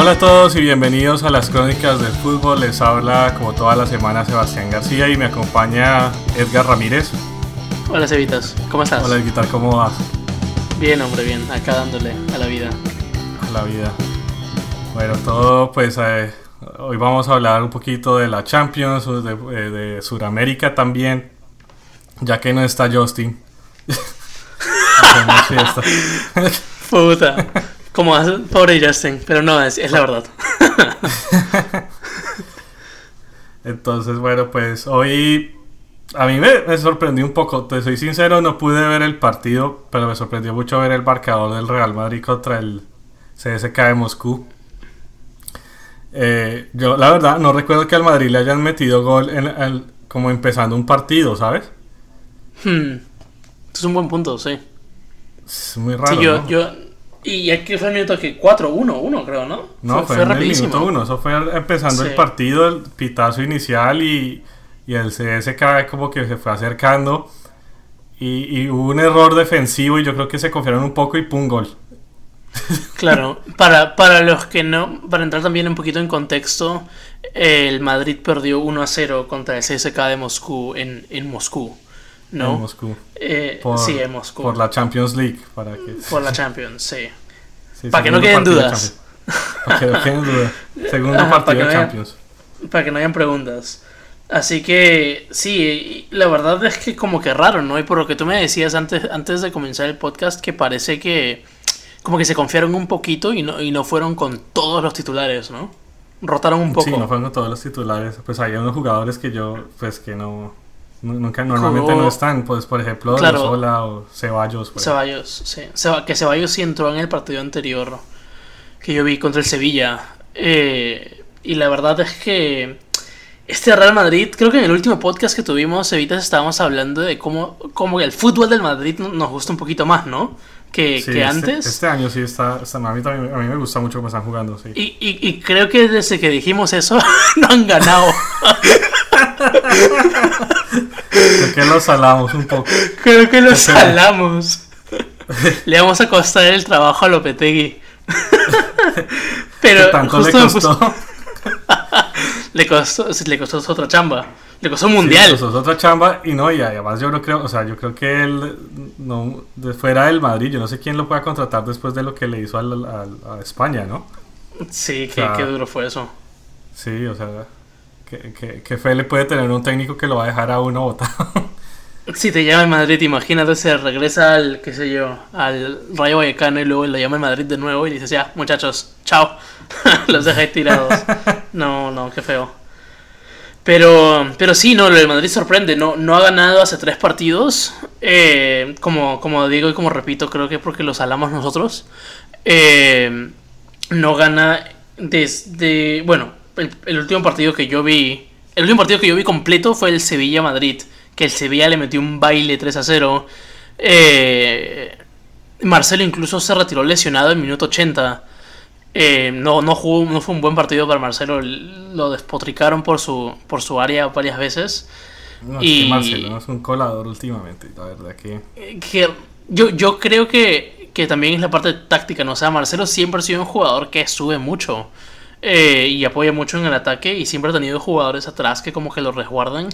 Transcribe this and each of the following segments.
Hola a todos y bienvenidos a las Crónicas del Fútbol. Les habla como toda la semana Sebastián García y me acompaña Edgar Ramírez. Hola Cevitas, ¿cómo estás? Hola Edgar, ¿cómo vas? Bien hombre, bien, acá dándole a la vida. A la vida. Bueno, todo pues hoy vamos a hablar un poquito de la Champions, de Sudamericana también, ya que no está Justin. Hacemos fiesta. Puta. Como pobre Justin, pero no, es la verdad. Entonces, bueno, pues hoy a mí me sorprendió un poco, te soy sincero, no pude ver el partido, pero me sorprendió mucho ver el marcador del Real Madrid contra el CSKA de Moscú. Yo, la verdad, no recuerdo que al Madrid le hayan metido gol como empezando un partido, ¿sabes? Es un buen punto, sí. Es muy raro, sí, y aquí fue el minuto que 4-1 creo, ¿no? No, fue en el minuto 1, eso fue empezando sí. El partido, el pitazo inicial y el CSKA como que se fue acercando y hubo un error defensivo y yo creo que se confiaron un poco y ¡pum! Gol. Claro, para los que no, para entrar también un poquito en contexto, el Madrid perdió 1-0 contra el CSKA de Moscú en Moscú. ¿No? En Moscú. Sí, en Moscú. Por la Champions League. Por la Champions, sí. Para que no queden dudas. Para que no queden dudas. Segundo partido de Champions. Para que no hayan preguntas. Así que, sí, la verdad es que como que raro, ¿no? Y por lo que tú me decías antes de comenzar el podcast, que parece que como que se confiaron un poquito y no fueron con todos los titulares, ¿no? Rotaron un poco. Sí, no fueron con todos los titulares. Pues había unos jugadores que que no... Nunca, normalmente no están, pues por ejemplo Sola o Ceballos. Ceballos, sí. Que Ceballos sí entró en el partido anterior que yo vi contra el Sevilla. Y la verdad es que este Real Madrid, creo que en el último podcast que tuvimos, Cevitas, estábamos hablando de cómo el fútbol del Madrid nos gusta un poquito más, ¿no? Que antes. Este año sí está a mí me gusta mucho cómo están jugando, sí. Y creo que desde que dijimos eso, no han ganado. Creo que los salamos un poco. Le vamos a costar el trabajo a Lopetegui. Pero ¿qué tanto justo le costó? Le costó otra chamba. Le costó un mundial. Sí, le costó otra chamba y además yo no creo, o sea, yo creo que él no, fuera del Madrid, yo no sé quién lo pueda contratar después de lo que le hizo a España, ¿no? Sí, qué duro fue eso. Sí, o sea, ¿Qué fe le puede tener un técnico que lo va a dejar a uno botado? Si te llama el Madrid, imagínate, se regresa al, qué sé yo, al Rayo Vallecano y luego lo llama el Madrid de nuevo y dices, ya, muchachos, chao, los dejáis tirados. No, qué feo. Pero sí, no, lo del Madrid sorprende, no ha ganado hace 3 partidos, como digo y como repito, creo que es porque los hablamos nosotros, no gana desde, bueno, el último partido que yo vi completo fue el Sevilla-Madrid, que el Sevilla le metió un baile 3-0. Marcelo incluso se retiró lesionado en minuto 80. No jugó, no fue un buen partido para Marcelo, lo despotricaron por su área varias veces. No, y es que Marcelo no es un colador últimamente, la verdad que yo creo que también es la parte táctica, ¿no? O sea, Marcelo siempre ha sido un jugador que sube mucho. Y apoya mucho en el ataque y siempre ha tenido jugadores atrás que como que lo resguardan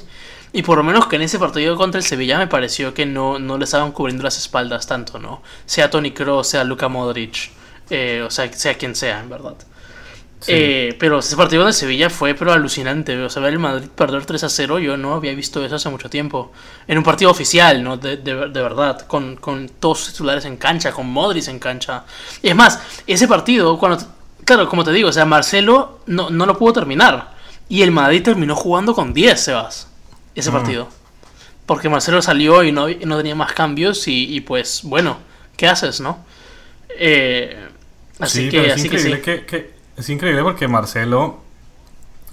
y por lo menos que en ese partido contra el Sevilla me pareció que no le estaban cubriendo las espaldas tanto, ¿no? Sea Toni Kroos, sea Luka Modric, o sea quien sea, en verdad. Sí. Pero ese partido contra el Sevilla fue pero alucinante, o sea, ver el Madrid perder 3-0, yo no había visto eso hace mucho tiempo en un partido oficial, ¿no? De verdad, con todos sus titulares en cancha, con Modric en cancha. Y es más, ese partido cuando... Claro, como te digo, o sea, Marcelo no lo pudo terminar. Y el Madrid terminó jugando con 10, Sebas, ese partido. Porque Marcelo salió y no tenía más cambios y pues, bueno, ¿qué haces, no? Así sí, que es así increíble que, sí. Que es increíble porque Marcelo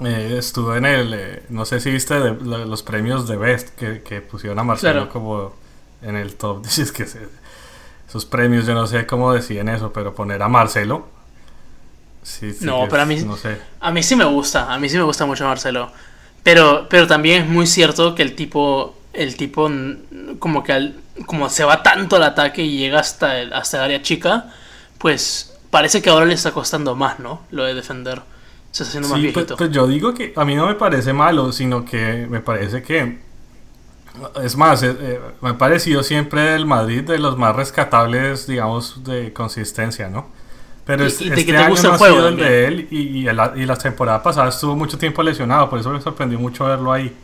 estuvo en el... no sé si viste los premios de Best que pusieron a Marcelo como en el top. Es que esos premios, yo no sé cómo deciden eso, pero poner a Marcelo... Sí, no, pero a mí, no sé. a mí sí me gusta mucho Marcelo, pero también es muy cierto que el tipo como se va tanto al ataque y llega hasta el área chica, pues parece que ahora le está costando más, ¿no? Lo de defender. Se está haciendo más viejito. Pues yo digo que a mí no me parece malo, sino que me parece que... Es más, me ha parecido siempre el Madrid de los más rescatables, digamos, de consistencia, ¿no? Pero este año no ha sido el de él, y la temporada pasada estuvo mucho tiempo lesionado, por eso me sorprendió mucho verlo ahí.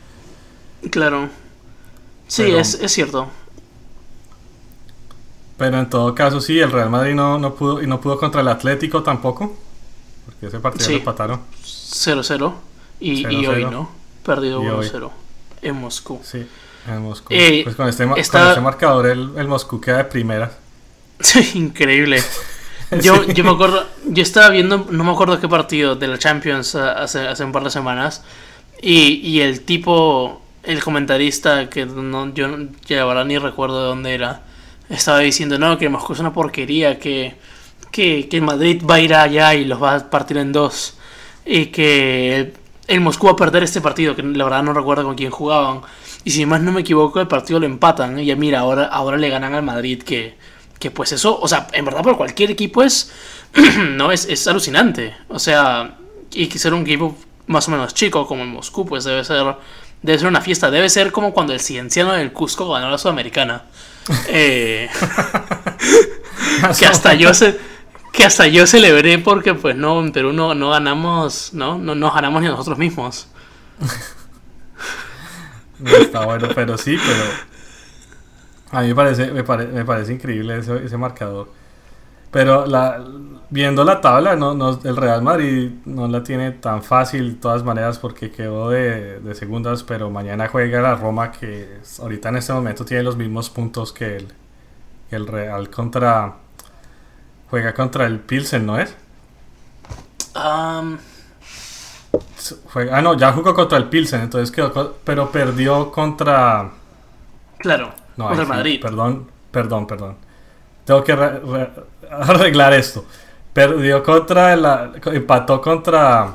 Claro. Sí, pero, es cierto. Pero en todo caso, sí, el Real Madrid no pudo contra el Atlético tampoco, porque ese partido lo empataron 0-0 y hoy no, perdido 1-0 en Moscú. Sí, en Moscú. Pues con este marcador el Moscú queda de primeras. Increíble. Yo me acuerdo, yo estaba viendo, no me acuerdo qué partido de la Champions hace un par de semanas, y el tipo, el comentarista, que no, yo ya la verdad ni recuerdo de dónde era, estaba diciendo, no, que Moscú es una porquería, que Madrid va a ir allá y los va a partir en dos, y que el Moscú va a perder este partido, que la verdad no recuerdo con quién jugaban, y si más no me equivoco el partido lo empatan, y ya mira, ahora le ganan al Madrid, que pues eso, o sea, en verdad por cualquier equipo es no es alucinante, o sea, y que ser un equipo más o menos chico como el Moscú, pues debe ser una fiesta, debe ser como cuando el Cienciano del Cusco ganó la Sudamericana, que hasta yo celebré, porque pues no, en Perú no ganamos, no nos ganamos ni a nosotros mismos. No está bueno, pero sí, a mí me parece increíble ese marcador. Pero viendo la tabla, no, el Real Madrid no la tiene tan fácil de todas maneras, porque quedó de segundas, pero mañana juega la Roma, que ahorita en este momento tiene los mismos puntos que el Real juega contra el Pilsen, ¿no es? Ya jugó contra el Pilsen, entonces quedó, pero perdió contra... Claro. No, contra Madrid. Perdón. Tengo que arreglar esto. Perdió empató contra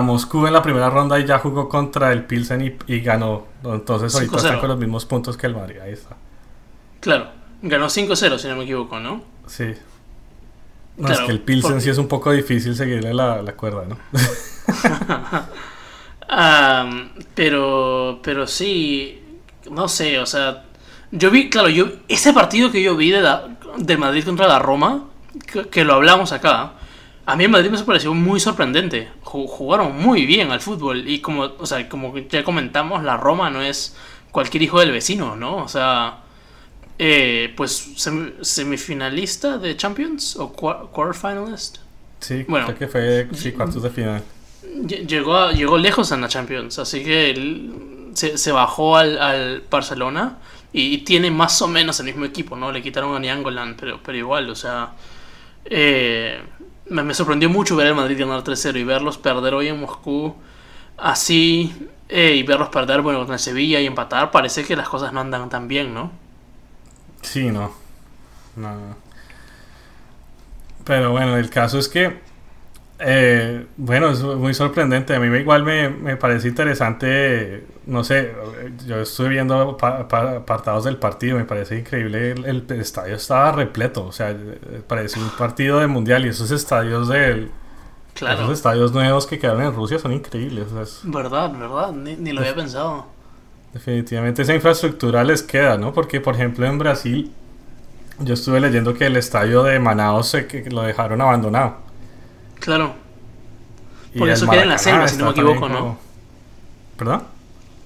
Moscú en la primera ronda, y ya jugó contra el Pilsen y ganó. Entonces ahorita están con los mismos puntos que el Madrid. Ahí está. Claro, ganó 5-0 si no me equivoco, ¿no? Sí. No, claro, es que el Pilsen sí es un poco difícil seguirle la cuerda, ¿no? Pero sí... No sé, o sea, ese partido que yo vi de Madrid contra la Roma, que lo hablamos acá, a mí el Madrid me pareció muy sorprendente. Jugaron muy bien al fútbol, y como ya comentamos, la Roma no es cualquier hijo del vecino, ¿no? O sea, pues semifinalista de Champions, o quarterfinalist. Sí, bueno, creo que fue cuartos de final. Llegó lejos en la Champions, así que se bajó al Barcelona, y tiene más o menos el mismo equipo, ¿no? Le quitaron a Niangolan, pero igual, o sea... me sorprendió mucho ver el Madrid ganar 3-0 y verlos perder hoy en Moscú así, y verlos perder, bueno, contra Sevilla y empatar. Parece que las cosas no andan tan bien, ¿no? Sí, no. Pero bueno, el caso es que... bueno, es muy sorprendente. A mí igual me parece interesante. No sé, yo estuve viendo apartados del partido. Me parece increíble, el estadio estaba repleto. O sea, parecía un partido de mundial. Y esos estadios esos estadios nuevos que quedaron en Rusia son increíbles. O sea, Verdad, ni lo había pensado. Definitivamente esa infraestructura les queda, ¿no? Porque por ejemplo en Brasil, yo estuve leyendo que el estadio de Manaus que lo dejaron abandonado. Claro. Por eso queda en la selva, si no me equivoco, ¿no? ¿Perdón?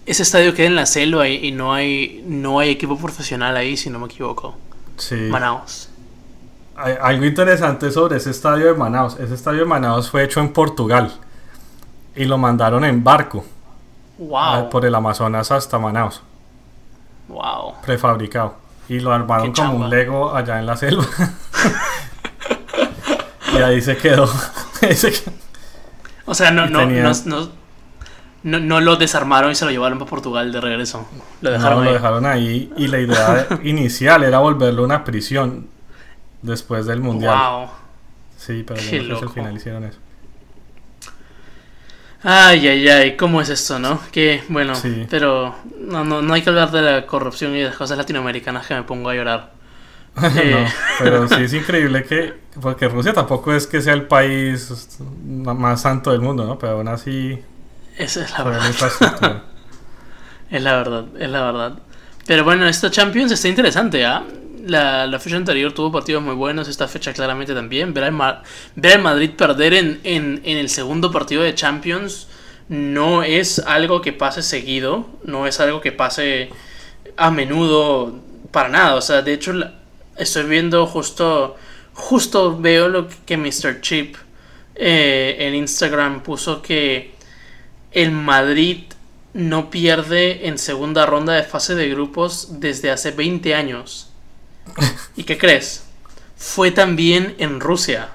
Ese estadio queda en la selva y no hay equipo profesional ahí, si no me equivoco. Sí. Manaus. Hay algo interesante sobre ese estadio de Manaus. Ese estadio de Manaus fue hecho en Portugal y lo mandaron en barco. Wow. Por el Amazonas hasta Manaus. Wow. Prefabricado. Y lo armaron como un Lego allá en la selva. Y ahí se quedó. O sea, no lo desarmaron y se lo llevaron para Portugal de regreso. Lo dejaron ahí, y la idea inicial era volverlo una prisión después del mundial. Wow. Sí, pero no, al final hicieron eso. Ay, ¿cómo es esto, no? Que bueno, sí. Pero no hay que hablar de la corrupción y de las cosas latinoamericanas, que me pongo a llorar. No, pero sí es increíble que... Porque Rusia tampoco es que sea el país más santo del mundo, ¿no? Pero aún así... Esa es la verdad. Es la verdad. Pero bueno, esta Champions está interesante, ¿ah? ¿Eh? La fecha anterior tuvo partidos muy buenos, esta fecha claramente también. Ver al Madrid perder en el segundo partido de Champions no es algo que pase seguido, no es algo que pase a menudo para nada. O sea, de hecho, estoy viendo justo veo lo que Mr. Chip en Instagram puso, que el Madrid no pierde en segunda ronda de fase de grupos desde hace 20 años. ¿Y qué crees? Fue también en Rusia.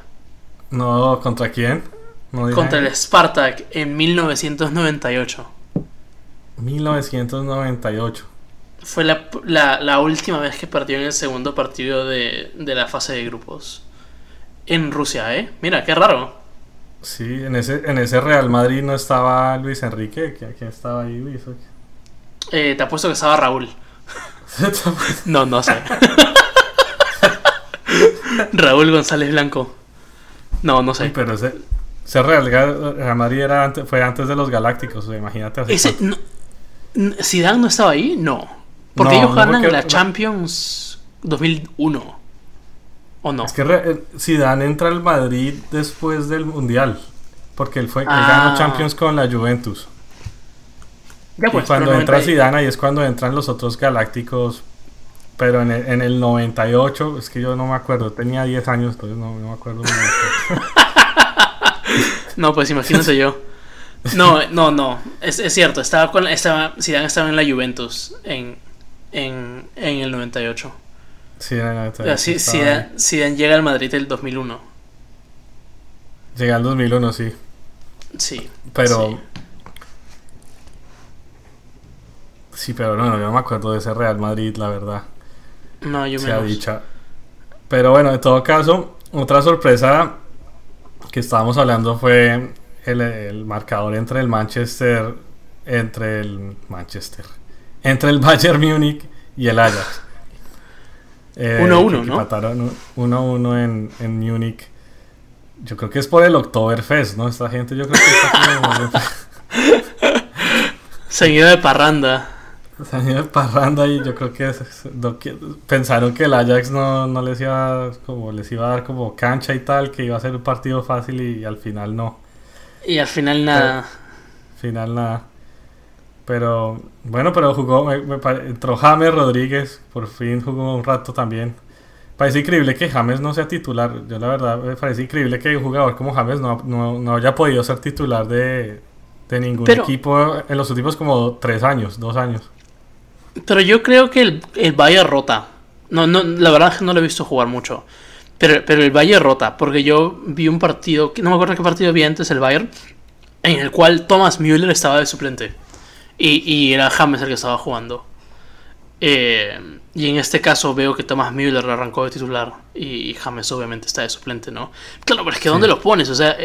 No, ¿contra quién? No, contra el Spartak en 1998. 1998. Fue la última vez que perdió en el segundo partido de la fase de grupos. En Rusia, ¿eh? Mira, qué raro. Sí, en ese Real Madrid no estaba Luis Enrique. ¿Quién estaba ahí, Luis? Te apuesto que estaba Raúl. No sé. Raúl González Blanco. No sé. Pero ese Real Madrid fue antes de los Galácticos, imagínate. ¿Zidane no estaba ahí? No. Porque ellos ganan la Champions 2001. ¿O no? Es que Zidane entra al Madrid después del Mundial. Porque él ganó Champions con la Juventus. Ya pues, y cuando entra Zidane ahí es cuando entran los otros Galácticos. Pero en el 98, es que yo no me acuerdo, tenía 10 años, entonces no me acuerdo. No, pues imagínense yo. No, es cierto, Zidane estaba en la Juventus en el 98. Sí, en el 98. Zidane llega al Madrid el 2001. Llega al 2001, sí. Sí. Pero... sí. Sí, pero no, yo no me acuerdo de ese Real Madrid, la verdad. No, yo menos. Dicha. Pero bueno, en todo caso, otra sorpresa que estábamos hablando fue el marcador entre el Bayern Munich y el Ajax. 1-1, ¿no? Empataron 1-1 en Múnich. Yo creo que es por el Oktoberfest, ¿no? Esta gente, yo creo que está como... seguido de parranda. Y yo creo que pensaron que el Ajax no les iba a dar como cancha y tal, que iba a ser un partido fácil y al final no. Y al final nada. Pero bueno, jugó, entró James Rodríguez, por fin jugó un rato también. Parece increíble que James no sea titular. Yo la verdad me parece increíble que un jugador como James no haya podido ser titular de ningún equipo en los últimos como 2 años. Pero yo creo que el Bayern rota. No, la verdad es que no lo he visto jugar mucho. Pero el Bayern rota, porque yo vi un partido, no me acuerdo qué partido vi antes el Bayern, en el cual Thomas Müller estaba de suplente. Y era James el que estaba jugando. Y en este caso veo que Thomas Müller arrancó de titular y James obviamente está de suplente, ¿no? Claro, pero es que ¿dónde lo pones? O sea,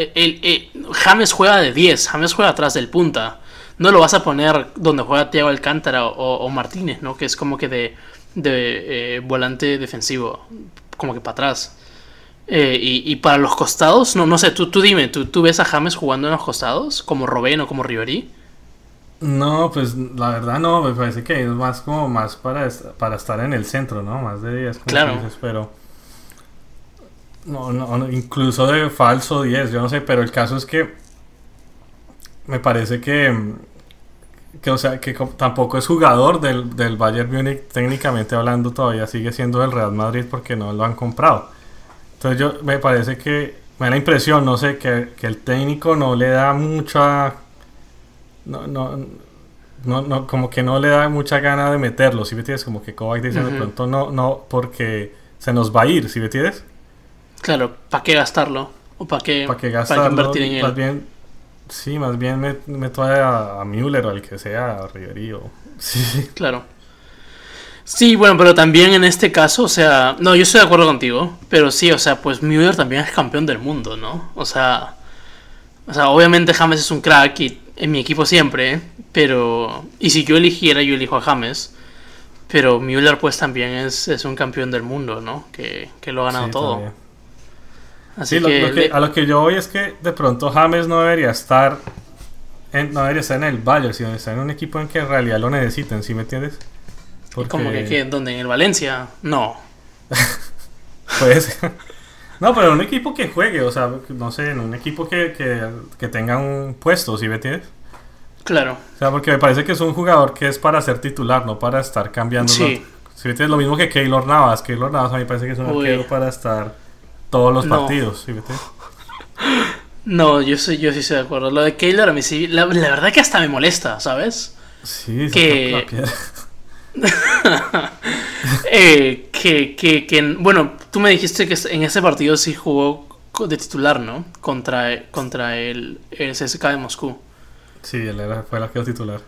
James juega de 10, James juega atrás del punta. No lo vas a poner donde juega Thiago Alcántara o Martínez, ¿no? Que es como que de volante defensivo, como que para atrás. Y para los costados, no sé, tú dime, ¿tú ves a James jugando en los costados? ¿Como Robben o como Ribery? No, pues la verdad no, me parece que es más como más para estar en el centro, ¿no? Más de 10, claro. Dices, pero no, incluso de falso 10, yo no sé, pero el caso es que me parece que o sea, que tampoco es jugador del Bayern Múnich, técnicamente hablando todavía sigue siendo del Real Madrid porque no lo han comprado. Entonces yo me parece que me da la impresión, no sé, que el técnico no le da mucha... No, como que no le da mucha gana de meterlo, ¿sí me entiendes? Como que Kovac dice de pronto no, porque se nos va a ir, ¿sí me entiendes? Claro, ¿para qué gastarlo? ¿O para qué invertir en él? Más bien meto a Müller o al que sea, a Ribery o... Sí. Claro. Sí, bueno, pero también en este caso, o sea... No, yo estoy de acuerdo contigo, pero sí, o sea, pues Müller también es campeón del mundo, ¿no? O sea, obviamente James es un crack y en mi equipo siempre, pero... Y si yo eligiera, yo elijo a James. Pero Müller pues también es un campeón del mundo, ¿no? Que lo ha ganado todo. Así sí, a lo que yo voy es que de pronto James no debería estar en el Bayern, sino estar en un equipo en que en realidad lo necesiten, ¿sí me entiendes? Porque... ¿Cómo que donde en el Valencia? No. Pues no, pero en un equipo que juegue, o sea, no sé, en un equipo que tenga un puesto, ¿sí me entiendes? Claro. O sea, porque me parece que es un jugador que es para ser titular, no para estar cambiando. Sí. ¿Sí me entiendes? Lo mismo que Keylor Navas. Keylor Navas a mí me parece que es un arquero para estar... todos los partidos, ¿sí? No, yo sí estoy de acuerdo. Lo de Keylor a mí sí, la verdad que hasta me molesta, ¿sabes? Sí, que bueno, tú me dijiste que en ese partido sí jugó de titular, ¿no? Contra el CSKA de Moscú. Sí, él fue el arquero titular.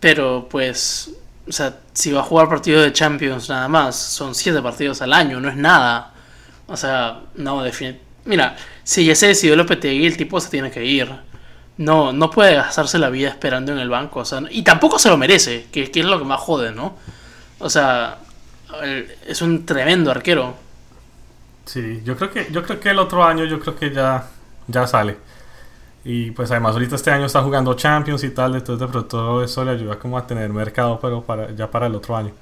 Pero pues, o sea, si va a jugar partidos de Champions nada más, son 7 partidos al año, no es nada. O sea, no, definitivamente. Mira, si ya se decidió Lopetegui, el tipo se tiene que ir. No puede gastarse la vida esperando en el banco. O sea, y tampoco se lo merece, que es lo que más jode, ¿no? O sea, es un tremendo arquero. Sí, yo creo que el otro año ya sale. Y pues además ahorita este año está jugando Champions y tal, entonces de pronto eso le ayuda como a tener mercado, pero ya para el otro año.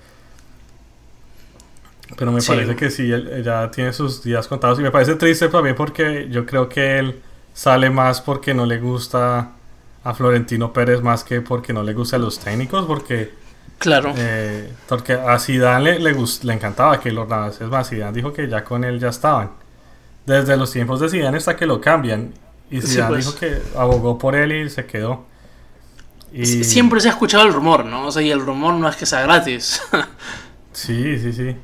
Pero me parece que sí, él ya tiene sus días contados. Y me parece triste también porque yo creo que él sale más porque no le gusta a Florentino Pérez más que porque no le gusta a los técnicos. Porque a Zidane le encantaba que los Navas. Es más, Zidane dijo que ya con él ya estaban. Desde los tiempos de Zidane hasta que lo cambian. Y Zidane dijo que abogó por él y se quedó. Y... siempre se ha escuchado el rumor, ¿no? O sea, y el rumor no es que sea gratis. Sí.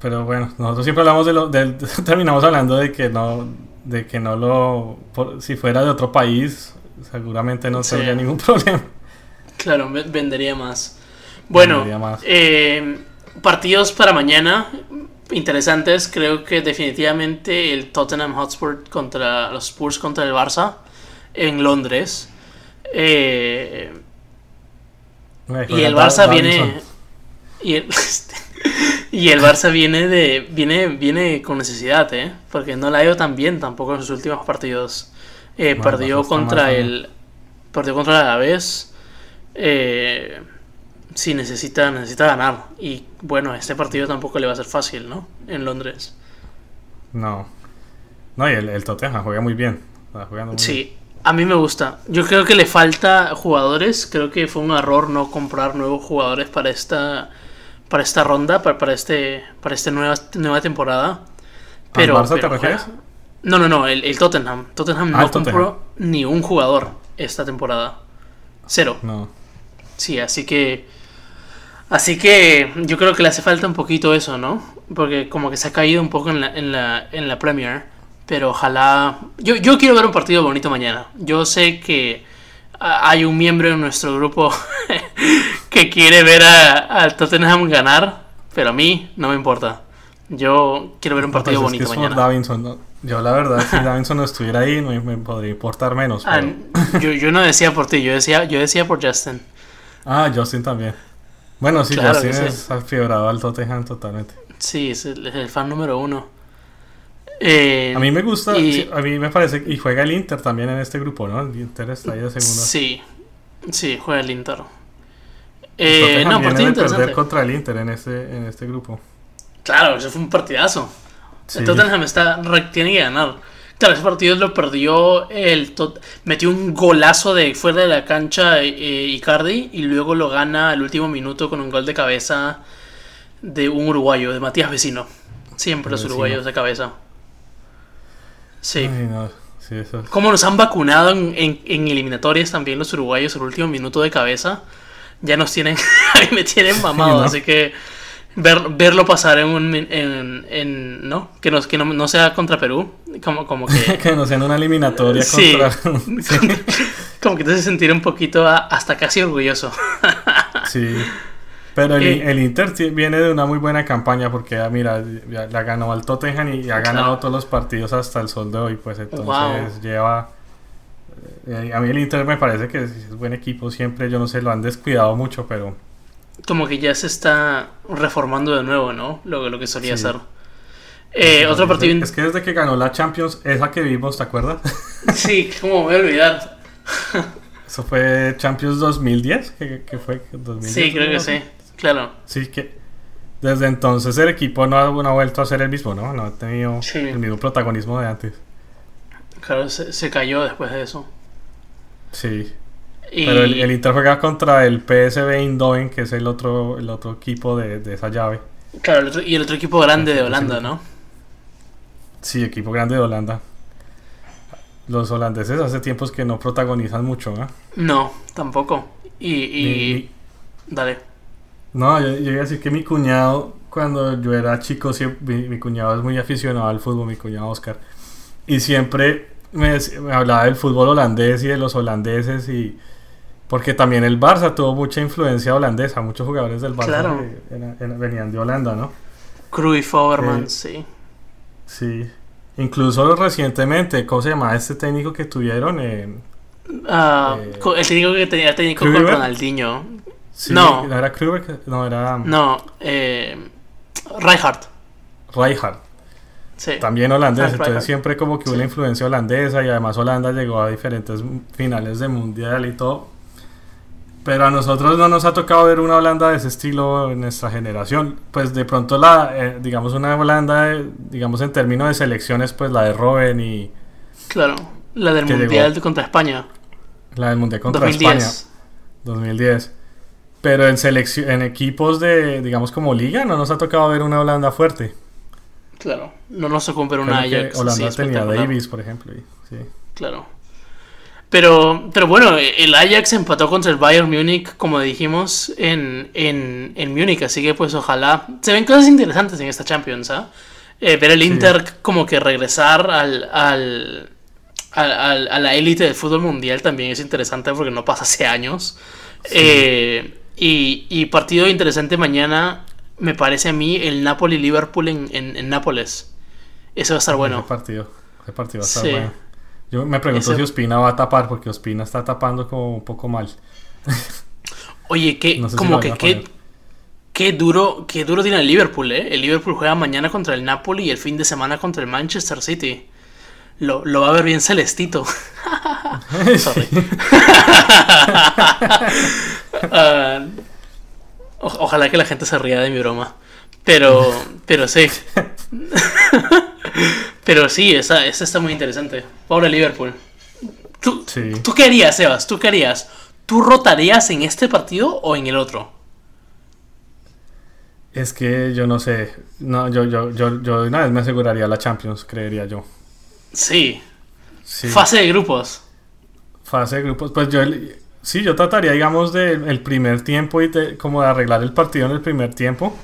Pero bueno, nosotros siempre hablamos terminamos hablando si fuera de otro país, seguramente no tendría ningún problema. Claro, vendería más. Bueno, partidos para mañana interesantes. Creo que definitivamente el Tottenham Hotspur contra los Spurs contra el Barça en Londres. Y el Barça viene... Y el Barça viene con necesidad, porque no la ha ido tan bien tampoco en sus últimos partidos. Perdió contra el Alavés. Sí, necesita ganar. Y bueno, este partido tampoco le va a ser fácil, ¿no? En Londres. No, y el Tottenham juega muy bien. Está jugando muy bien. A mí me gusta. Yo creo que le falta jugadores. Creo que fue un error no comprar nuevos jugadores para esta ronda, para esta nueva temporada. Pero, ¿al Barça te refieres? No, el Tottenham. Tottenham no compró ni un jugador esta temporada. 0. No. Sí, así que yo creo que le hace falta un poquito eso, ¿no? Porque como que se ha caído un poco en la Premier, pero ojalá... Yo quiero ver un partido bonito mañana. Yo sé que hay un miembro en nuestro grupo que quiere ver al Tottenham ganar, pero a mí no me importa. Yo quiero ver un partido bonito mañana. Davinson, ¿no? Yo la verdad, si Davinson no estuviera ahí, me podría importar menos. Pero... yo no decía por ti, yo decía por Justin. Ah, Justin también. Bueno, sí, claro, Justin es afiebrado al Tottenham totalmente. Sí, es el fan número 1. A mí me gusta, a mí me parece, y juega el Inter también en este grupo, ¿no? El Inter está ahí de segundo. Sí, juega el Inter. No, partido interesante. Perder contra el Inter en este grupo. Claro, eso fue un partidazo. Sí. El Tottenham tiene que ganar. Claro, ese partido lo perdió metió un golazo de fuera de la cancha Icardi y luego lo gana al último minuto con un gol de cabeza de un uruguayo, de Matías Vecino. Siempre los uruguayos de cabeza. Sí. Ay, no. Sí, eso. Como nos han vacunado en eliminatorias también los uruguayos el último minuto de cabeza, ya nos tienen, me tienen mamado, ¿no? Así que verlo pasar en que no sea contra Perú, como que que no sea en una eliminatoria contra como que te hace sentir un poquito hasta casi orgulloso. Sí. Pero el Inter viene de una muy buena campaña porque ya la ganó al Tottenham y ha ganado todos los partidos hasta el sol de hoy, pues entonces lleva... a mí el Inter me parece que es buen equipo siempre, yo no sé, lo han descuidado mucho, pero como que ya se está reformando de nuevo, ¿no? Lo que solía hacer. Otro partido... Es que desde que ganó la Champions, esa que vimos, ¿te acuerdas? Sí, cómo voy a olvidar. Eso fue Champions 2010, que fue 2010. Sí, creo que sí, claro. Sí, que desde entonces el equipo no ha vuelto a ser el mismo, ¿no? No ha tenido el mismo protagonismo de antes. Claro, se cayó después de eso. Sí. Y... Pero el Inter juega contra el PSV Eindhoven, que es el otro equipo de esa llave. Claro, el otro equipo grande de Holanda, ¿no? Sí, equipo grande de Holanda. Los holandeses hace tiempos que no protagonizan mucho, ¿eh? No, tampoco. Dale. No, yo iba a decir que mi cuñado, cuando yo era chico, siempre, mi cuñado es muy aficionado al fútbol, mi cuñado Oscar. Y siempre me hablaba del fútbol holandés y de los holandeses, y porque también el Barça tuvo mucha influencia holandesa, muchos jugadores del Barça claro. Venían de Holanda, ¿no? Cruyff, Overman, sí. Sí. Incluso recientemente, ¿cómo se llama este técnico que tuvieron? El técnico que tenía técnico con Ronaldinho. Sí, no. ¿No era Kluivert? No, era... No, Rijkaard. Sí. También holandés, entonces siempre como que hubo una influencia holandesa, y además Holanda llegó a diferentes finales de mundial y todo. Pero a nosotros no nos ha tocado ver una Holanda de ese estilo en nuestra generación. Pues de pronto digamos una Holanda, digamos en términos de selecciones, pues la de Robben y... Claro, la del Mundial contra España. La del Mundial contra España. 2010. Pero en equipos de, digamos como liga, no nos ha tocado ver una Holanda fuerte. Claro, no nos tocó ver una Ajax. Holanda tenía Davis, por ejemplo. Sí. Claro. Pero bueno, el Ajax empató contra el Bayern Munich, como dijimos, en Múnich, así que pues ojalá... Se ven cosas interesantes en esta Champions, ¿ah? Ver el Inter como que regresar a la élite del fútbol mundial también es interesante porque no pasa hace años. Sí. Y partido interesante mañana, me parece a mí, el Napoli-Liverpool en Nápoles. Eso va a estar bueno. Ese partido va a estar bueno. Yo me pregunto si Ospina va a tapar, porque Ospina está tapando como un poco mal. Oye, qué duro tiene el Liverpool, ¿eh? El Liverpool juega mañana contra el Napoli y el fin de semana contra el Manchester City. Lo va a ver bien celestito. Sorry. Ojalá que la gente se ría de mi broma. Pero sí. Pero sí, esa está muy interesante. Pobre Liverpool. ¿Tú qué harías, Sebas? ¿Tú qué harías? ¿Tú rotarías en este partido o en el otro? Es que yo no sé. No, yo una vez me aseguraría la Champions, creería yo. Sí. Fase de grupos. Pues yo trataría, digamos, del primer tiempo y como de arreglar el partido en el primer tiempo.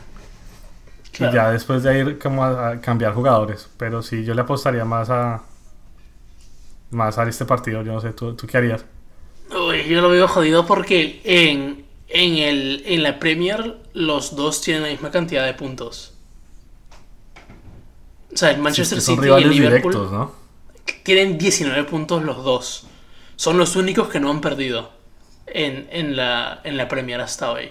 Claro. Y ya después de ir como a cambiar jugadores. Pero sí, yo le apostaría más a este partido. Yo no sé, ¿tú qué harías? Uy, yo lo veo jodido porque en la Premier los dos tienen la misma cantidad de puntos. O sea, el Manchester City y el Liverpool directos, ¿no? Tienen 19 puntos los dos. Son los únicos que no han perdido en la Premier hasta hoy.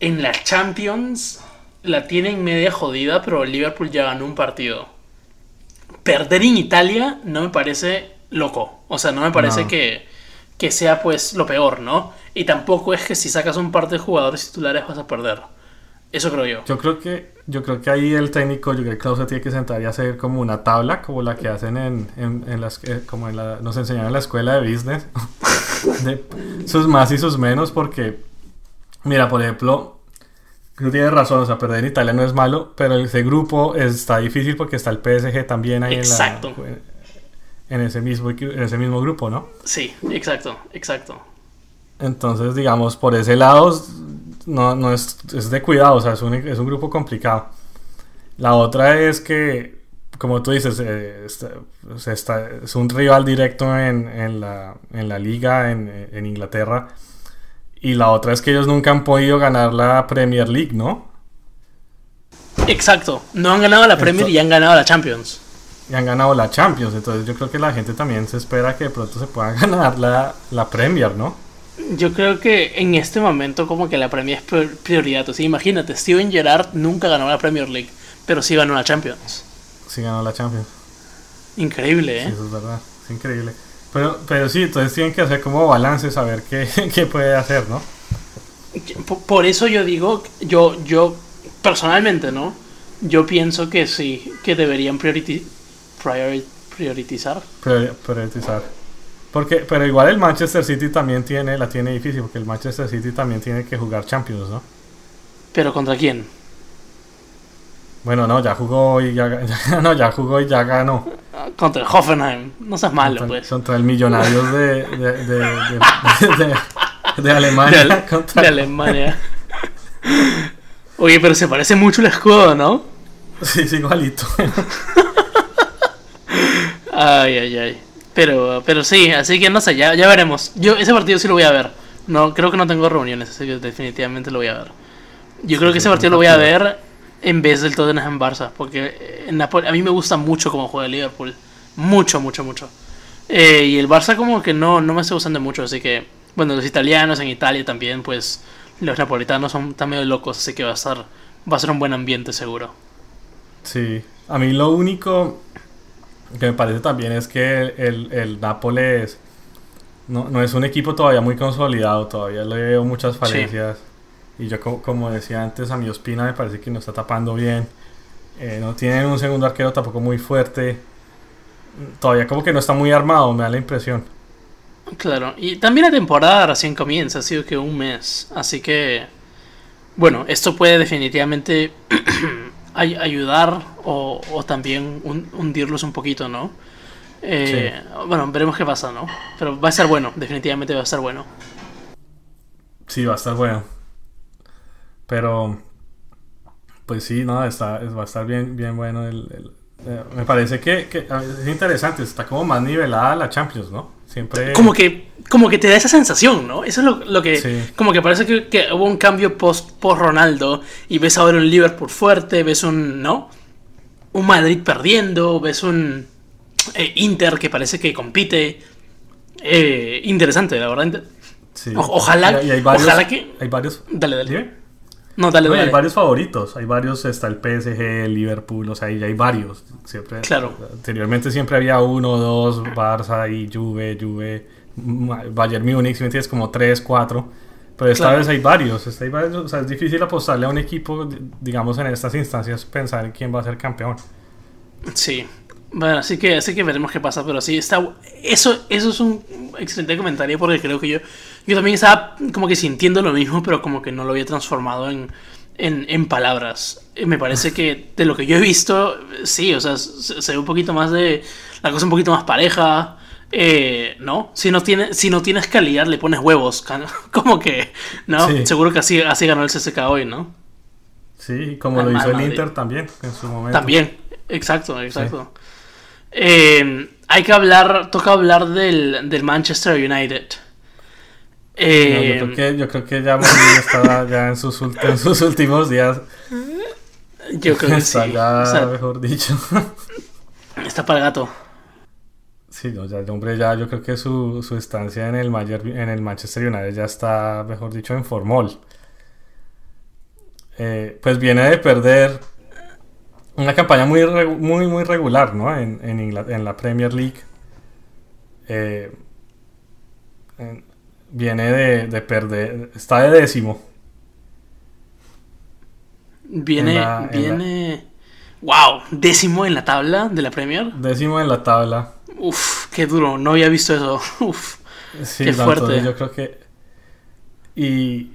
En la Champions la tienen media jodida, pero el Liverpool ya ganó un partido. Perder en Italia no me parece loco. O sea, no me parece que sea pues lo peor, ¿no? Y tampoco es que si sacas un par de jugadores titulares vas a perder. Eso creo yo. Yo creo que ahí el técnico, yo creo que Klopp se tiene que sentar y hacer como una tabla, como la que hacen nos enseñaron en la escuela de business. De sus más y sus menos, porque... Mira, por ejemplo, tú tienes razón, o sea, perder en Italia no es malo, pero ese grupo está difícil porque está el PSG también ahí. Exacto. En ese mismo grupo, ¿no? Sí, exacto. Entonces, digamos, por ese lado no es de cuidado, o sea, es un grupo complicado. La otra es que, como tú dices, es un rival directo en la liga en Inglaterra. Y la otra es que ellos nunca han podido ganar la Premier League, ¿no? Exacto. No han ganado la Premier y han ganado la Champions. Entonces yo creo que la gente también se espera que de pronto se pueda ganar la Premier, ¿no? Yo creo que en este momento como que la Premier es prioridad. O sea, imagínate, Steven Gerrard nunca ganó la Premier League, pero sí ganó la Champions. Sí ganó la Champions. Increíble, ¿eh? Sí, eso es verdad, es increíble. Pero sí, entonces tienen que hacer como balance, saber qué puede hacer, ¿no? Por eso yo digo, yo personalmente, ¿no? Yo pienso que sí, que deberían priorizar. Porque, pero igual el Manchester City también la tiene difícil, porque el Manchester City también tiene que jugar Champions, ¿no? ¿Pero contra quién? Bueno, no, ya jugó y ya ganó. Contra el Hoffenheim, no seas malo, pues. Contra el Millonarios de Alemania. De Alemania. Oye, pero se parece mucho el escudo, ¿no? Sí, es igualito. Ay. Pero sí, así que no sé, ya veremos. Yo ese partido sí lo voy a ver. No, creo que no tengo reuniones, así que definitivamente lo voy a ver. Yo creo que ese partido lo voy a ver en vez del Tottenham Barça, porque en Napoli, a mí me gusta mucho cómo juega el Liverpool. Mucho. Y el Barça como que no me está gustando mucho, así que... Bueno, los italianos en Italia también, pues... Los napolitanos están medio locos, así que va a ser un buen ambiente seguro. Sí, a mí lo único que me parece también es que el Nápoles no es un equipo todavía muy consolidado, todavía le veo muchas falencias. Sí. Y yo como decía antes, a mi Ospina me parece que no está tapando bien, no tienen un segundo arquero tampoco muy fuerte, todavía como que no está muy armado, me da la impresión. Claro, y también la temporada recién comienza, ha sido que un mes, así que bueno, esto puede definitivamente ayudar o también hundirlos un poquito, ¿no? Sí. Bueno, veremos qué pasa, ¿no? Pero va a estar bueno, definitivamente va a estar bueno. Sí, va a estar bueno. Pero pues sí, no, va a estar bien bueno me parece que es interesante, está como más nivelada la Champions, ¿no? Siempre... Como que te da esa sensación, ¿no? Eso es lo que... Sí. Como que parece que hubo un cambio post Ronaldo y ves ahora un Liverpool fuerte, ves un... ¿no? Un Madrid perdiendo, ves un Inter que parece que compite. Interesante, la verdad. Sí. Ojalá, y hay varios, ojalá que... Hay varios... Dale. ¿Sí? No, dale. Hay varios favoritos, está el PSG, el Liverpool, o sea, ya hay varios. Siempre, claro. Anteriormente siempre había uno, dos, Barça y Juve, Bayern Munich, si me entiendes, como 3, 4, pero esta claro. Vez hay varios, o sea, es difícil apostarle a un equipo, digamos, en estas instancias, pensar en quién va a ser campeón. Sí, bueno, así que veremos qué pasa, pero sí, eso es un excelente comentario porque creo que yo también estaba como que sintiendo lo mismo, pero como que no lo había transformado en palabras. Me parece que de lo que yo he visto, sí, o sea, se ve un poquito más de... La cosa un poquito más pareja, ¿no? Si no tienes calidad, le pones huevos, como que, ¿no? Sí. Seguro que así ganó el CSKA hoy, ¿no? Sí, como lo hizo el Inter también, en su momento. También, exacto. Sí. Toca hablar del Manchester United. No, yo creo que ya Mourinho está ya en sus últimos días. Yo creo que está sí. Ya, o sea, mejor dicho. Está para el gato. Sí, no, ya el hombre ya, yo creo que su estancia en el Manchester United ya está, mejor dicho, en formol. Pues viene de perder una campaña muy regular, ¿no? En la Premier League. Viene de perder, está de décimo. Wow, décimo en la tabla de la Premier. Décimo en la tabla. Uf, qué duro, no había visto eso. Uf, sí, qué fuerte. Yo creo que... Y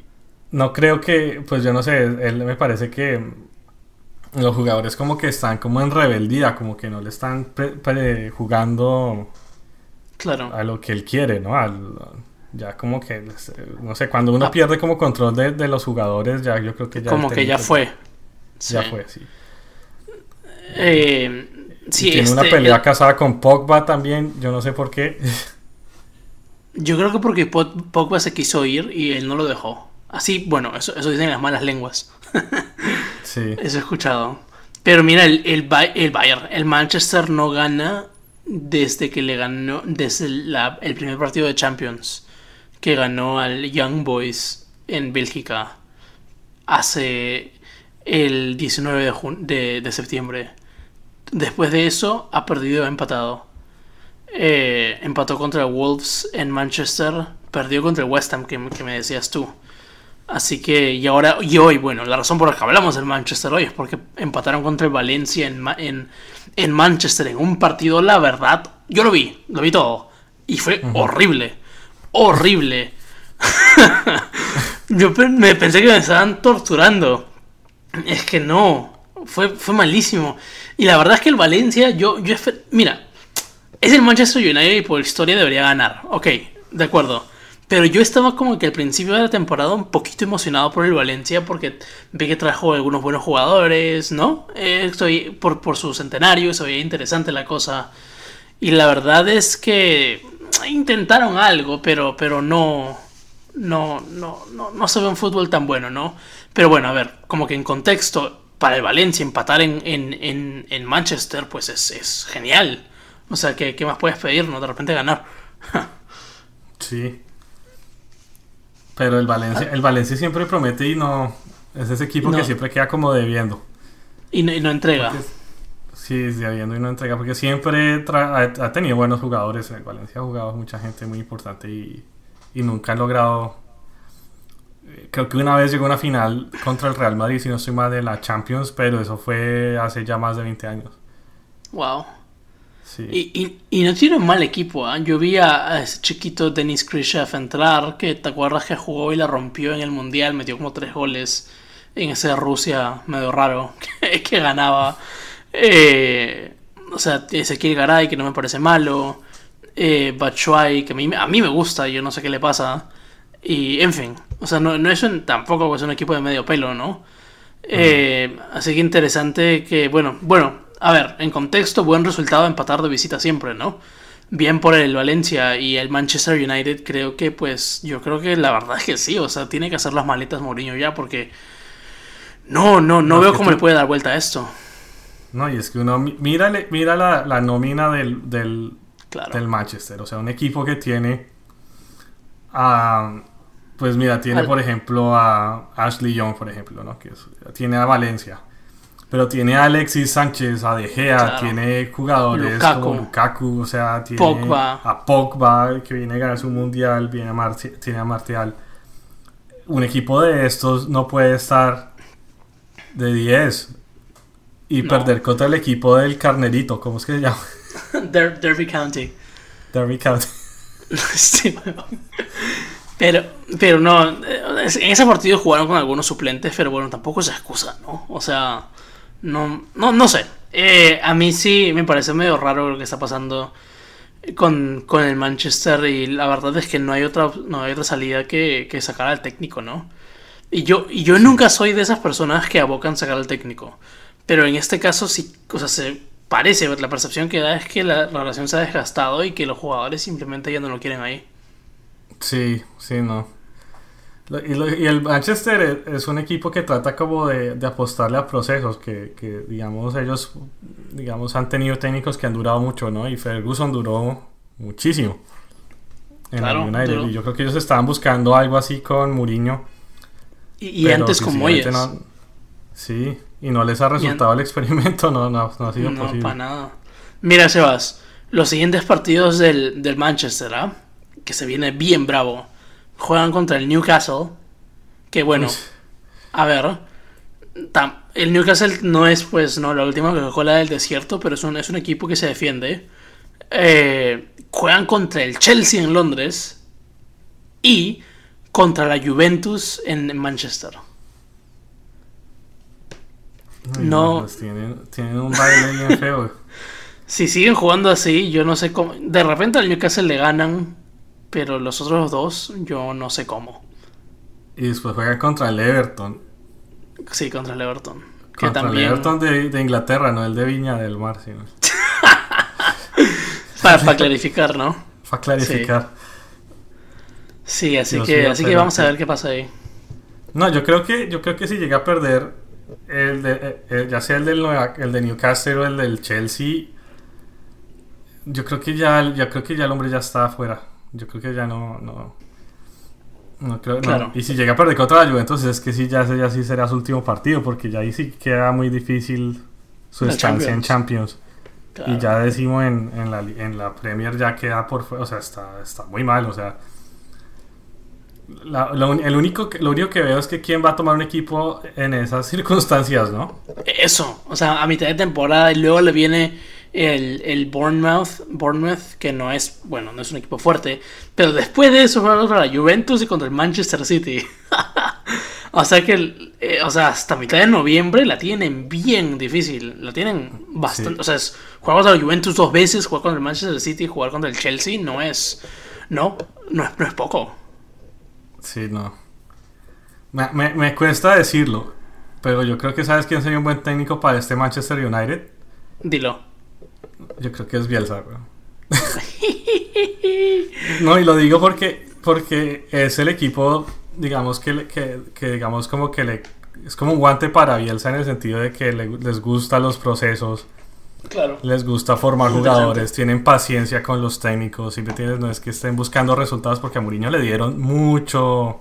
no creo que, pues yo no sé, él me parece que los jugadores como que están como en rebeldía, como que no le están jugando claro. A lo que él quiere, ¿no? Ya como que, no sé, cuando uno pierde como control de los jugadores, ya yo creo que ya... Como que ya fue. Ya sí. Fue, sí. Sí tiene una pelea casada con Pogba también, yo no sé por qué. Yo creo que porque Pogba se quiso ir y él no lo dejó. Así, bueno, eso dicen las malas lenguas. Sí. Eso he escuchado. Pero mira, el Bayern, el Manchester no gana desde que le ganó, desde el primer partido de Champions. que ganó al Young Boys en Bélgica hace el 19 de septiembre. Después de eso ha perdido, empatado. Empató contra Wolves en Manchester, perdió contra el West Ham que me decías tú. Así que, y ahora, y hoy, bueno, la razón por la que hablamos del Manchester hoy es porque empataron contra el Valencia en Manchester en un partido, la verdad, yo lo vi todo. Y fue horrible. Yo me pensé que me estaban torturando. Es que no, fue malísimo. Y la verdad es que el Valencia, mira, es el Manchester United y por historia debería ganar. Ok, de acuerdo. Pero yo estaba como que al principio de la temporada un poquito emocionado por el Valencia porque vi que trajo algunos buenos jugadores, ¿no? Estoy por su centenario, se veía interesante la cosa. Y la verdad es que intentaron algo, pero no se ve un fútbol tan bueno, ¿no? Pero bueno, a ver, como que en contexto, para el Valencia empatar en Manchester, pues es genial. O sea, ¿qué más puedes pedir, no? De repente ganar. Sí. Pero el Valencia siempre promete y no. Es ese equipo que siempre queda como debiendo. Y no entrega. Sí, debiendo y no entrega. Porque siempre ha tenido buenos jugadores. El Valencia ha jugado mucha gente muy importante y nunca ha logrado. Creo que una vez llegó a una final contra el Real Madrid, si no estoy mal, de la Champions. Pero eso fue hace ya más de 20 años. Wow. Sí. Y no tiene un mal equipo, ¿eh? Yo vi a ese chiquito Denis Krishev entrar, que te acuerdas que jugó y la rompió en el Mundial, metió como 3 goles en ese Rusia medio raro que ganaba. O sea, Ezequiel Garay, que no me parece malo, Batshuayi, que a mí me gusta, yo no sé qué le pasa. Y en fin, o sea, no es tampoco es un equipo de medio pelo, ¿no? Así que interesante que, bueno. A ver, en contexto, buen resultado empatar de visita siempre, ¿no? Bien por el Valencia y el Manchester United, creo que, pues, yo creo que la verdad es que sí, o sea, tiene que hacer las maletas Mourinho ya, porque no veo cómo le puede dar vuelta a esto. No, y es que uno mira la nómina del Manchester, o sea, un equipo que tiene, pues mira, tiene por ejemplo a Ashley Young, por ejemplo, ¿no? Tiene a Valencia. Pero tiene a Alexis Sánchez, a De Gea, claro. Tiene jugadores como Lukaku, o sea, tiene a Pogba, que viene a ganar su mundial, tiene a Martial. Un equipo de estos no puede estar de 10 y perder contra el equipo del carnerito, ¿cómo es que se llama? Derby County. Sí, bueno. Pero no, en ese partido jugaron con algunos suplentes, pero bueno, tampoco es excusa, ¿no? O sea, no sé. A mí sí me parece medio raro lo que está pasando con el Manchester, y la verdad es que no hay otra salida que sacar al técnico, ¿no? Y yo nunca soy de esas personas que abocan sacar al técnico, pero en este caso sí, o sea, la percepción que da es que la relación se ha desgastado y que los jugadores simplemente ya no lo quieren ahí. Sí, no. Y el Manchester es un equipo que trata como de apostarle a procesos que digamos, ellos han tenido técnicos que han durado mucho, ¿no? Y Ferguson duró muchísimo en el United. Y yo creo que ellos estaban buscando algo así con Mourinho. Y antes con Moyes. Sí, y no les ha resultado el experimento, no ha sido posible. No, para nada. Mira, Sebas, los siguientes partidos del Manchester, ¿ah? Que se viene bien bravo. Juegan contra el Newcastle, que bueno, a ver, el Newcastle no es, pues, no la última Coca-Cola del desierto, pero es un equipo que se defiende. Juegan contra el Chelsea en Londres y contra la Juventus en Manchester. Ay, no, pues tienen un baile bien feo. Si siguen jugando así, yo no sé cómo. De repente al Newcastle le ganan, pero los otros dos, yo no sé cómo. Y después juegan contra el Everton. Sí, contra el Everton. Contra el Everton de Inglaterra, no el de Viña del Mar, sino. para clarificar, ¿no? Para clarificar. Sí, así que vamos a ver qué pasa ahí. No, yo creo que si llega a perder ya sea el de Newcastle o el del Chelsea, yo creo que ya el hombre ya está afuera. Yo creo que ya no No creo, no. Claro. Y si llega a perder contra la Juventus, es que sí, ya sí será su último partido, porque ya ahí sí queda muy difícil su estancia en Champions. Claro. Y ya decimos en la Premier ya queda por fuera, o sea, está muy mal, o sea. Lo único que veo es que quién va a tomar un equipo en esas circunstancias, ¿no? Eso, o sea, a mitad de temporada y luego le viene el Bournemouth, que no es un equipo fuerte, pero después de eso juegan contra la Juventus y contra el Manchester City. O sea que, hasta mitad de noviembre la tienen bien difícil, la tienen bastante, sí. O sea, jugar contra la Juventus dos veces, jugar contra el Manchester City, jugar contra el Chelsea no es poco. Sí, no. Me cuesta decirlo, pero yo creo que ¿sabes quién sería un buen técnico para este Manchester United? Dilo. Yo creo que es Bielsa, güey. No, y lo digo porque es el equipo, digamos que digamos como que es como un guante para Bielsa en el sentido de que les gustan los procesos. Claro. Les gusta formar jugadores, tienen paciencia con los técnicos, siempre no es que estén buscando resultados, porque a Mourinho le dieron mucho,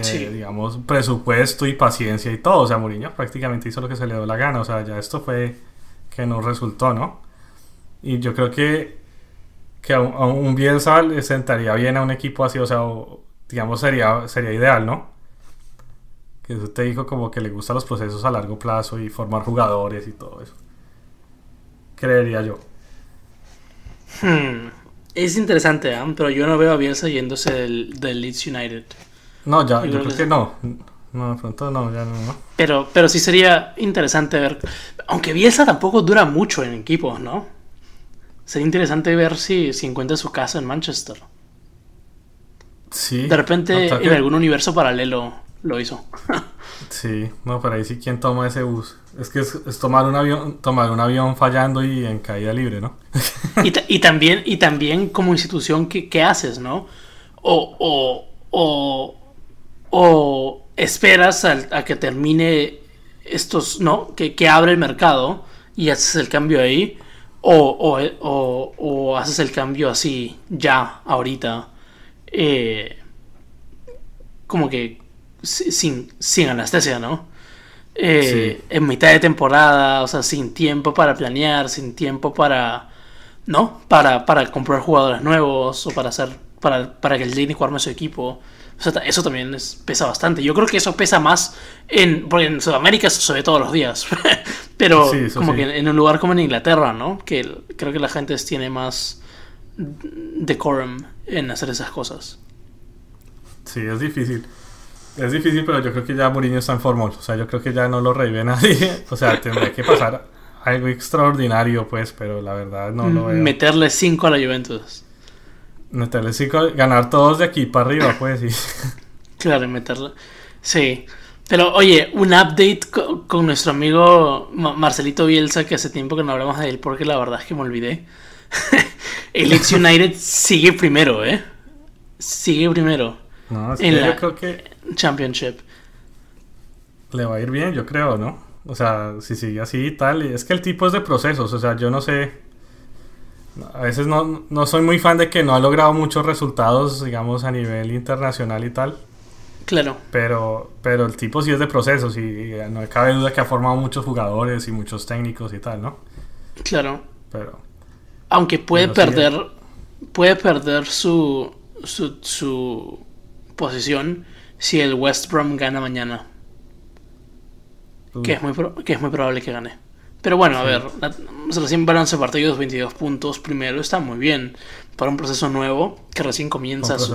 sí, digamos, presupuesto y paciencia y todo. O sea, Mourinho prácticamente hizo lo que se le dio la gana. O sea, ya esto fue que no resultó, ¿no? Y yo creo que a un Bielsa le sentaría bien a un equipo así, o sea, digamos, sería ideal, ¿no? Que eso te dijo como que le gustan los procesos a largo plazo y formar jugadores y todo eso. Creería yo. Es interesante, pero yo no veo a Bielsa yéndose del Leeds United. No, ya, yo creo que no. No, de pronto no, ya no. Pero sí sería interesante ver. Aunque Bielsa tampoco dura mucho en equipos, ¿no? Sería interesante ver si encuentra su casa en Manchester. Sí. De repente en algún universo paralelo lo hizo. Sí, no, pero ahí sí, ¿quién toma ese bus? Es que es tomar un avión fallando y en caída libre, ¿no? y también como institución, ¿qué haces, no? O esperas a que termine estos, ¿no? Que abre el mercado y haces el cambio ahí, o haces el cambio así, ya, ahorita, como que sin anestesia, ¿no? Sí. En mitad de temporada, o sea, sin tiempo para planear, sin tiempo para, ¿no? Para comprar jugadores nuevos o para hacer, para que el técnico arme su equipo. O sea, eso también pesa bastante. Yo creo que eso pesa más porque en Sudamérica eso se ve todos los días. Pero sí, como sí, que en un lugar como en Inglaterra, ¿no? Que creo que la gente tiene más decorum en hacer esas cosas. Sí, es difícil. Es difícil, pero yo creo que ya Mourinho está en formol. O sea, yo creo que ya no lo revive nadie. O sea, tendría que pasar algo extraordinario, pues, pero la verdad no lo veo. Meterle 5 a la Juventus. Meterle 5, ganar todos de aquí para arriba, pues, sí. Claro, meterle. Sí. Pero, oye, un update con nuestro amigo Marcelito Bielsa, que hace tiempo que no hablamos de él, porque la verdad es que me olvidé. El Leeds United sigue primero, ¿eh? Sigue primero. No, es que yo creo que Championship le va a ir bien, yo creo, ¿no? O sea, si sigue así y tal, es que el tipo es de procesos, o sea, yo no sé, a veces no soy muy fan de que no ha logrado muchos resultados, digamos, a nivel internacional y tal. Claro. Pero el tipo sí es de procesos y no cabe duda que ha formado muchos jugadores y muchos técnicos y tal, ¿no? Claro. Pero aunque puede perder su posición si el West Brom gana mañana, que es muy probable que gane, pero bueno, a ver, recién van 11 partidos, 22 puntos primero, está muy bien para un proceso nuevo que recién comienza hace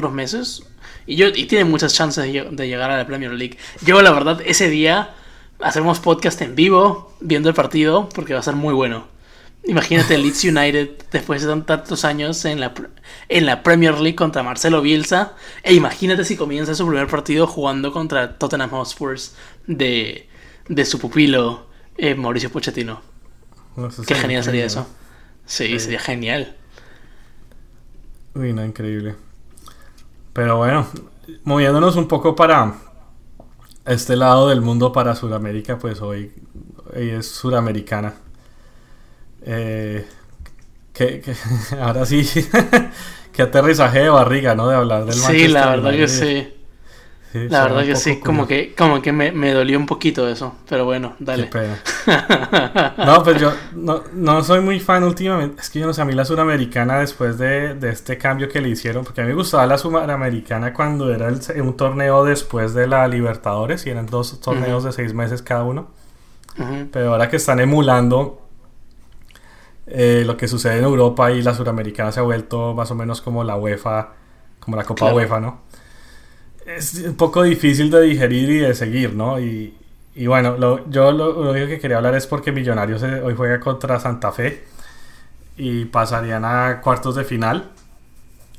unos meses, y tiene muchas chances de llegar a la Premier League. Yo la verdad ese día hacemos podcast en vivo viendo el partido porque va a ser muy bueno. Imagínate el Leeds United después de tantos años en la Premier League contra Marcelo Bielsa. E imagínate si comienza su primer partido jugando contra Tottenham Hotspur de su pupilo Mauricio Pochettino. No, qué genial sería eso. Sí, sería genial. Uy, no, increíble. Pero bueno, moviéndonos un poco para este lado del mundo, para Sudamérica, pues hoy es Sudamericana. Ahora sí Qué aterrizaje de barriga, ¿no? De hablar del Manchester. Sí, la verdad que sí. Sí, la verdad que sí, como que me dolió un poquito eso, pero bueno, dale. Qué pena. No, pues yo no soy muy fan últimamente, es que yo no sé, a mí la Sudamericana después de este cambio que le hicieron, porque a mí me gustaba la Sudamericana cuando era un torneo después de la Libertadores y eran dos torneos de 6 meses cada uno, pero ahora que están emulando lo que sucede en Europa y la Sudamericana se ha vuelto más o menos como la UEFA, como la Copa UEFA, ¿no? Es un poco difícil de digerir y de seguir, ¿no? Y bueno, yo lo único que quería hablar es porque Millonarios hoy juega contra Santa Fe y pasarían a cuartos de final.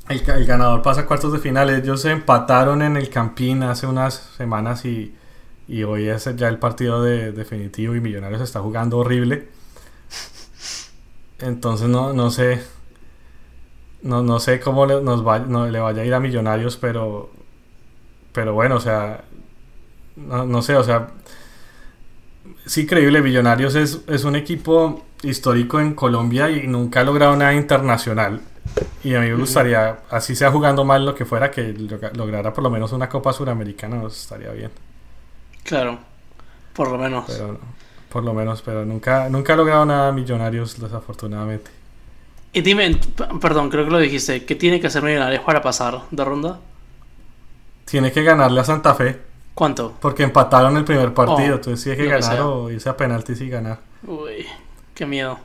El ganador pasa a cuartos de final. Ellos se empataron en el Campín hace unas semanas y hoy es ya el partido definitivo y Millonarios está jugando horrible. Entonces no sé cómo le vaya a ir a Millonarios, pero bueno, o sea, no sé, o sea, es increíble. Millonarios es un equipo histórico en Colombia y nunca ha logrado nada internacional, y a mí me gustaría, así sea jugando mal lo que fuera, que lograra por lo menos una Copa Suramericana, pues estaría bien. Claro, por lo menos. Pero, nunca ha logrado nada Millonarios, desafortunadamente. Y dime, perdón, creo que lo dijiste, ¿qué tiene que hacer Millonarios para pasar de ronda? Tiene que ganarle a Santa Fe. ¿Cuánto? Porque empataron el primer partido. Entonces tiene que ganar o irse a penaltis y ganar. Uy, qué miedo.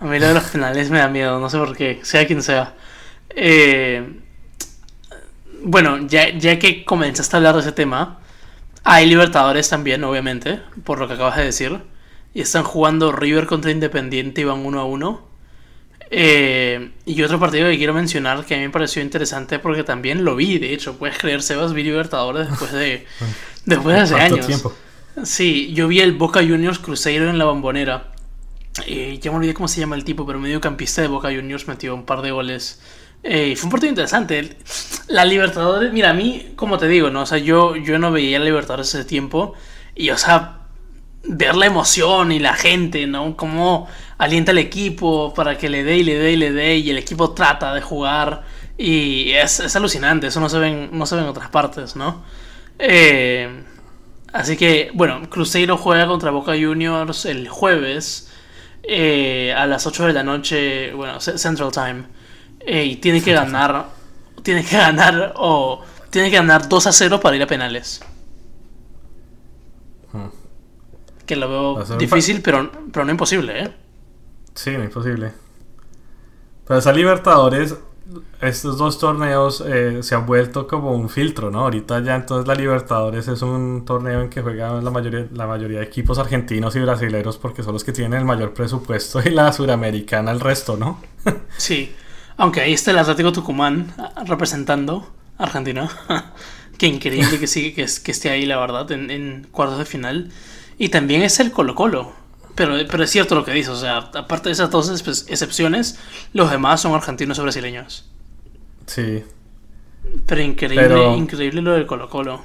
A mí lo de los penales me da miedo. No sé por qué, sea quien sea. Bueno, ya que comenzaste a hablar de ese tema, hay Libertadores también, obviamente, por lo que acabas de decir. Y están jugando River contra Independiente y van 1-1. Y otro partido que quiero mencionar que a mí me pareció interesante porque también lo vi, de hecho, puedes creer, Sebas, vi Libertadores después de hace años. Tiempo. Sí, yo vi el Boca Juniors Cruzeiro en la Bombonera. Ya me olvidé cómo se llama el tipo, pero mediocampista de Boca Juniors metió un par de goles. Y fue un partido interesante. La Libertadores, mira, a mí, como te digo, ¿no? O sea, yo no veía la Libertadores hace tiempo y, o sea, ver la emoción y la gente, ¿no? Cómo alienta al equipo para que le dé y el equipo trata de jugar y es alucinante, eso no se ven en otras partes, ¿no? Así que, bueno, Cruzeiro juega contra Boca Juniors el jueves a las 8 de la noche, bueno, Central Time, y tiene que ganar 2-0 para ir a penales. Que lo veo difícil, pero no imposible, ¿eh? Sí, no imposible. Pero esa Libertadores, estos dos torneos se han vuelto como un filtro, ¿no? Ahorita ya entonces la Libertadores es un torneo en que juegan la mayoría de equipos argentinos y brasileños porque son los que tienen el mayor presupuesto y la Suramericana el resto, ¿no? Sí, aunque ahí está el Atlético Tucumán representando a Argentina. Qué increíble que sí, que esté ahí, la verdad, en cuartos de final. Y también es el Colo-Colo. Pero es cierto lo que dices. O sea, aparte de esas dos excepciones, los demás son argentinos o brasileños. Sí. Pero increíble lo del Colo-Colo.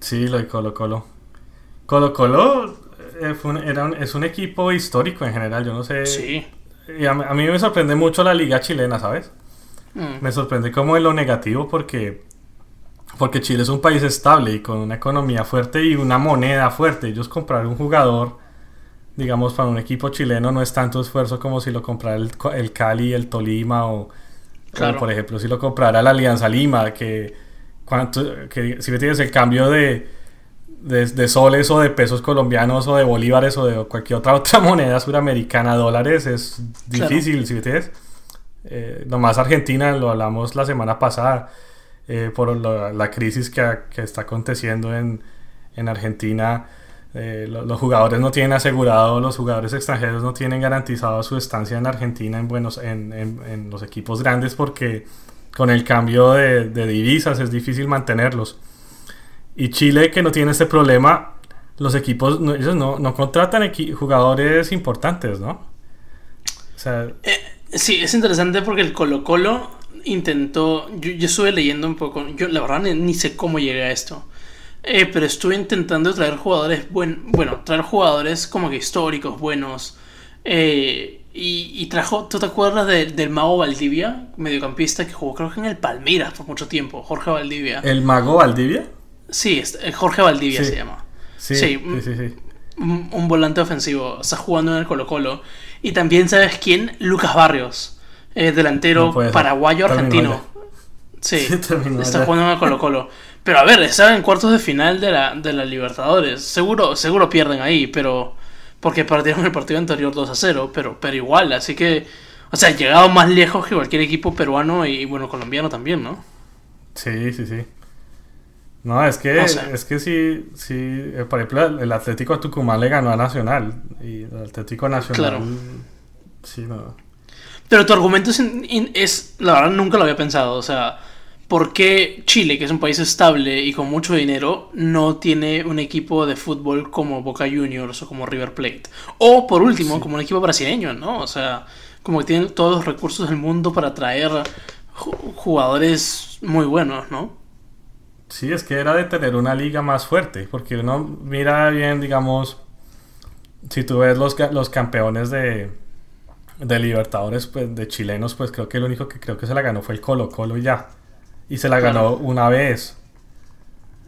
Sí, lo del Colo-Colo. Colo-Colo es un equipo histórico en general. Yo no sé. Sí. Y a mí me sorprende mucho la liga chilena, ¿sabes? Me sorprende como en lo negativo porque Chile es un país estable y con una economía fuerte y una moneda fuerte. Ellos comprar un jugador, digamos, para un equipo chileno no es tanto esfuerzo como si lo comprara el Cali, el Tolima o por ejemplo si lo comprara la Alianza Lima, que si me tienes el cambio de soles o de pesos colombianos o de bolívares o de cualquier otra moneda suramericana, dólares, es difícil, si me tienes. Nomás Argentina, lo hablamos la semana pasada. Por la crisis que está aconteciendo en Argentina, los jugadores no tienen asegurado, los jugadores extranjeros no tienen garantizado su estancia en Argentina en los equipos grandes porque con el cambio de divisas es difícil mantenerlos. Y Chile, que no tiene este problema, los equipos ellos no contratan jugadores importantes, ¿no? O sea, sí, es interesante porque el Colo-Colo intentó, yo estuve leyendo un poco, yo la verdad ni sé cómo llegué a esto, pero estuve intentando traer jugadores como que históricos, buenos, Y trajo, ¿tú te acuerdas del mago Valdivia? Mediocampista que jugó creo que en el Palmeiras por mucho tiempo, Jorge Valdivia. ¿El mago Valdivia? Sí, Jorge Valdivia sí. Se llama. Sí. Un volante ofensivo, está jugando en el Colo-Colo. Y también, ¿sabes quién? Lucas Barrios, delantero paraguayo-argentino. Sí, está jugando en el Colo-Colo. Pero a ver, estaba en cuartos de final de la Libertadores. Seguro pierden ahí, pero... porque perdieron el partido anterior 2-0, pero igual, así que... o sea, llegado más lejos que cualquier equipo peruano y bueno, colombiano también, ¿no? Sí. No, es que, o sea, es que sí, por ejemplo, el Atlético Tucumán le ganó a Nacional. Y el Atlético Nacional... claro. Sí, no. Pero tu argumento es... la verdad, nunca lo había pensado, o sea... ¿por qué Chile, que es un país estable y con mucho dinero, no tiene un equipo de fútbol como Boca Juniors o como River Plate? O, por último, como un equipo brasileño, ¿no? O sea, como que tienen todos los recursos del mundo para traer jugadores muy buenos, ¿no? Sí, es que era de tener una liga más fuerte, porque uno mira bien, digamos, si tú ves los campeones de Libertadores, pues, de chilenos, pues creo que el único que creo que se la ganó fue el Colo-Colo y ya. Y se la ganó una vez.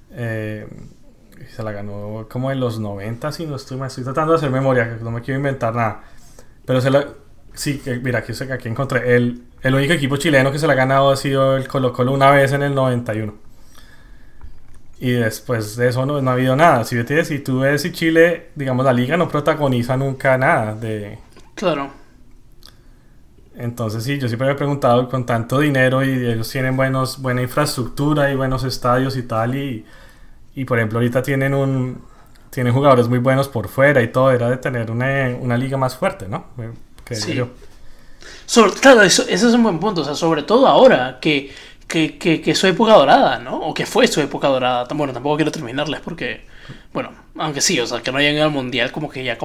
Se la ganó como en los 90, si no estoy tratando de hacer memoria, no me quiero inventar nada. Pero sí, mira, aquí encontré. El único equipo chileno que se la ha ganado ha sido el Colo-Colo una vez en el 91. Y después de eso no ha habido nada. Si tú ves, si Chile, digamos, la liga no protagoniza nunca nada de... claro. Entonces sí, yo siempre me he preguntado, con tanto dinero y ellos tienen buena infraestructura y buenos estadios y tal, y por ejemplo ahorita tienen jugadores muy buenos por fuera y todo, era de tener una liga más fuerte, ¿no? Que sí. Yo. Claro, ese es un buen punto, o sea, sobre todo ahora que su época dorada, ¿no? O que fue su época dorada. Bueno, tampoco quiero terminarles porque, bueno, aunque sí, o sea, que no hayan ido al mundial, como que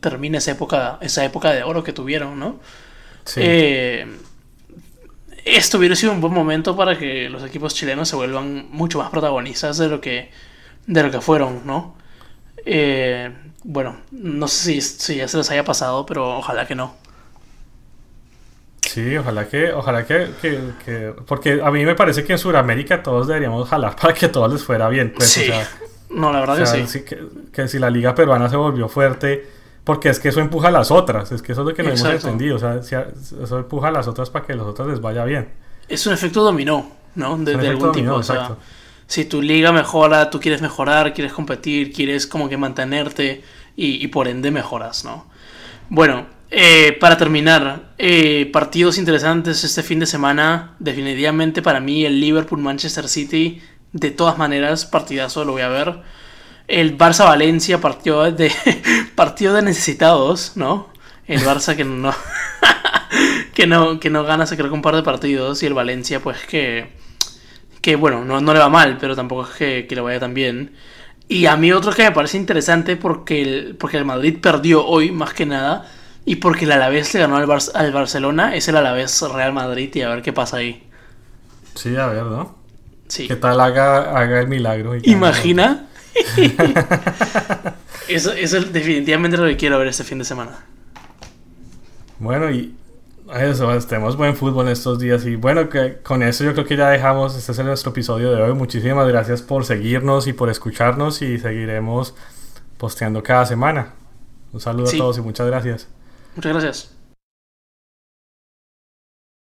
termina esa época de oro que tuvieron, ¿no? Sí. Esto hubiera sido un buen momento para que los equipos chilenos se vuelvan mucho más protagonistas de lo que fueron, ¿no? Bueno, no sé si ya se les haya pasado, pero ojalá que no. Sí, ojalá que porque a mí me parece que en Sudamérica todos deberíamos jalar para que a todos les fuera bien, pues, sí. O sea, no, la verdad, o sea, que sí. Que si la liga peruana se volvió fuerte... porque es que eso empuja a las otras, es que eso es lo que no hemos entendido, o sea, eso empuja a las otras para que a las otras les vaya bien. Es un efecto dominó, ¿no? De algún tipo, o sea, si tu liga mejora, tú quieres mejorar, quieres competir, quieres como que mantenerte y por ende mejoras, ¿no? Bueno, para terminar, partidos interesantes este fin de semana, definitivamente para mí el Liverpool-Manchester City, de todas maneras, partidazo, lo voy a ver. El Barça-Valencia, partido de necesitados, ¿no? El Barça que no que no gana, se creo que un par de partidos, y el Valencia pues que bueno, no le va mal, pero tampoco es que le vaya tan bien. Y a mí otro que me parece interesante porque el Madrid perdió hoy más que nada, y porque el Alavés le ganó al Barcelona, es el Alavés Real Madrid, y a ver qué pasa ahí. Sí, a ver, ¿no? Sí. ¿Qué tal haga el milagro? Imagina... eso es definitivamente lo que quiero ver este fin de semana. Bueno, y eso, tenemos buen fútbol estos días. Y bueno, que con eso yo creo que ya dejamos. Este es nuestro episodio de hoy. Muchísimas gracias por seguirnos y por escucharnos. Y seguiremos posteando cada semana. Un saludo a todos y muchas gracias. Muchas gracias.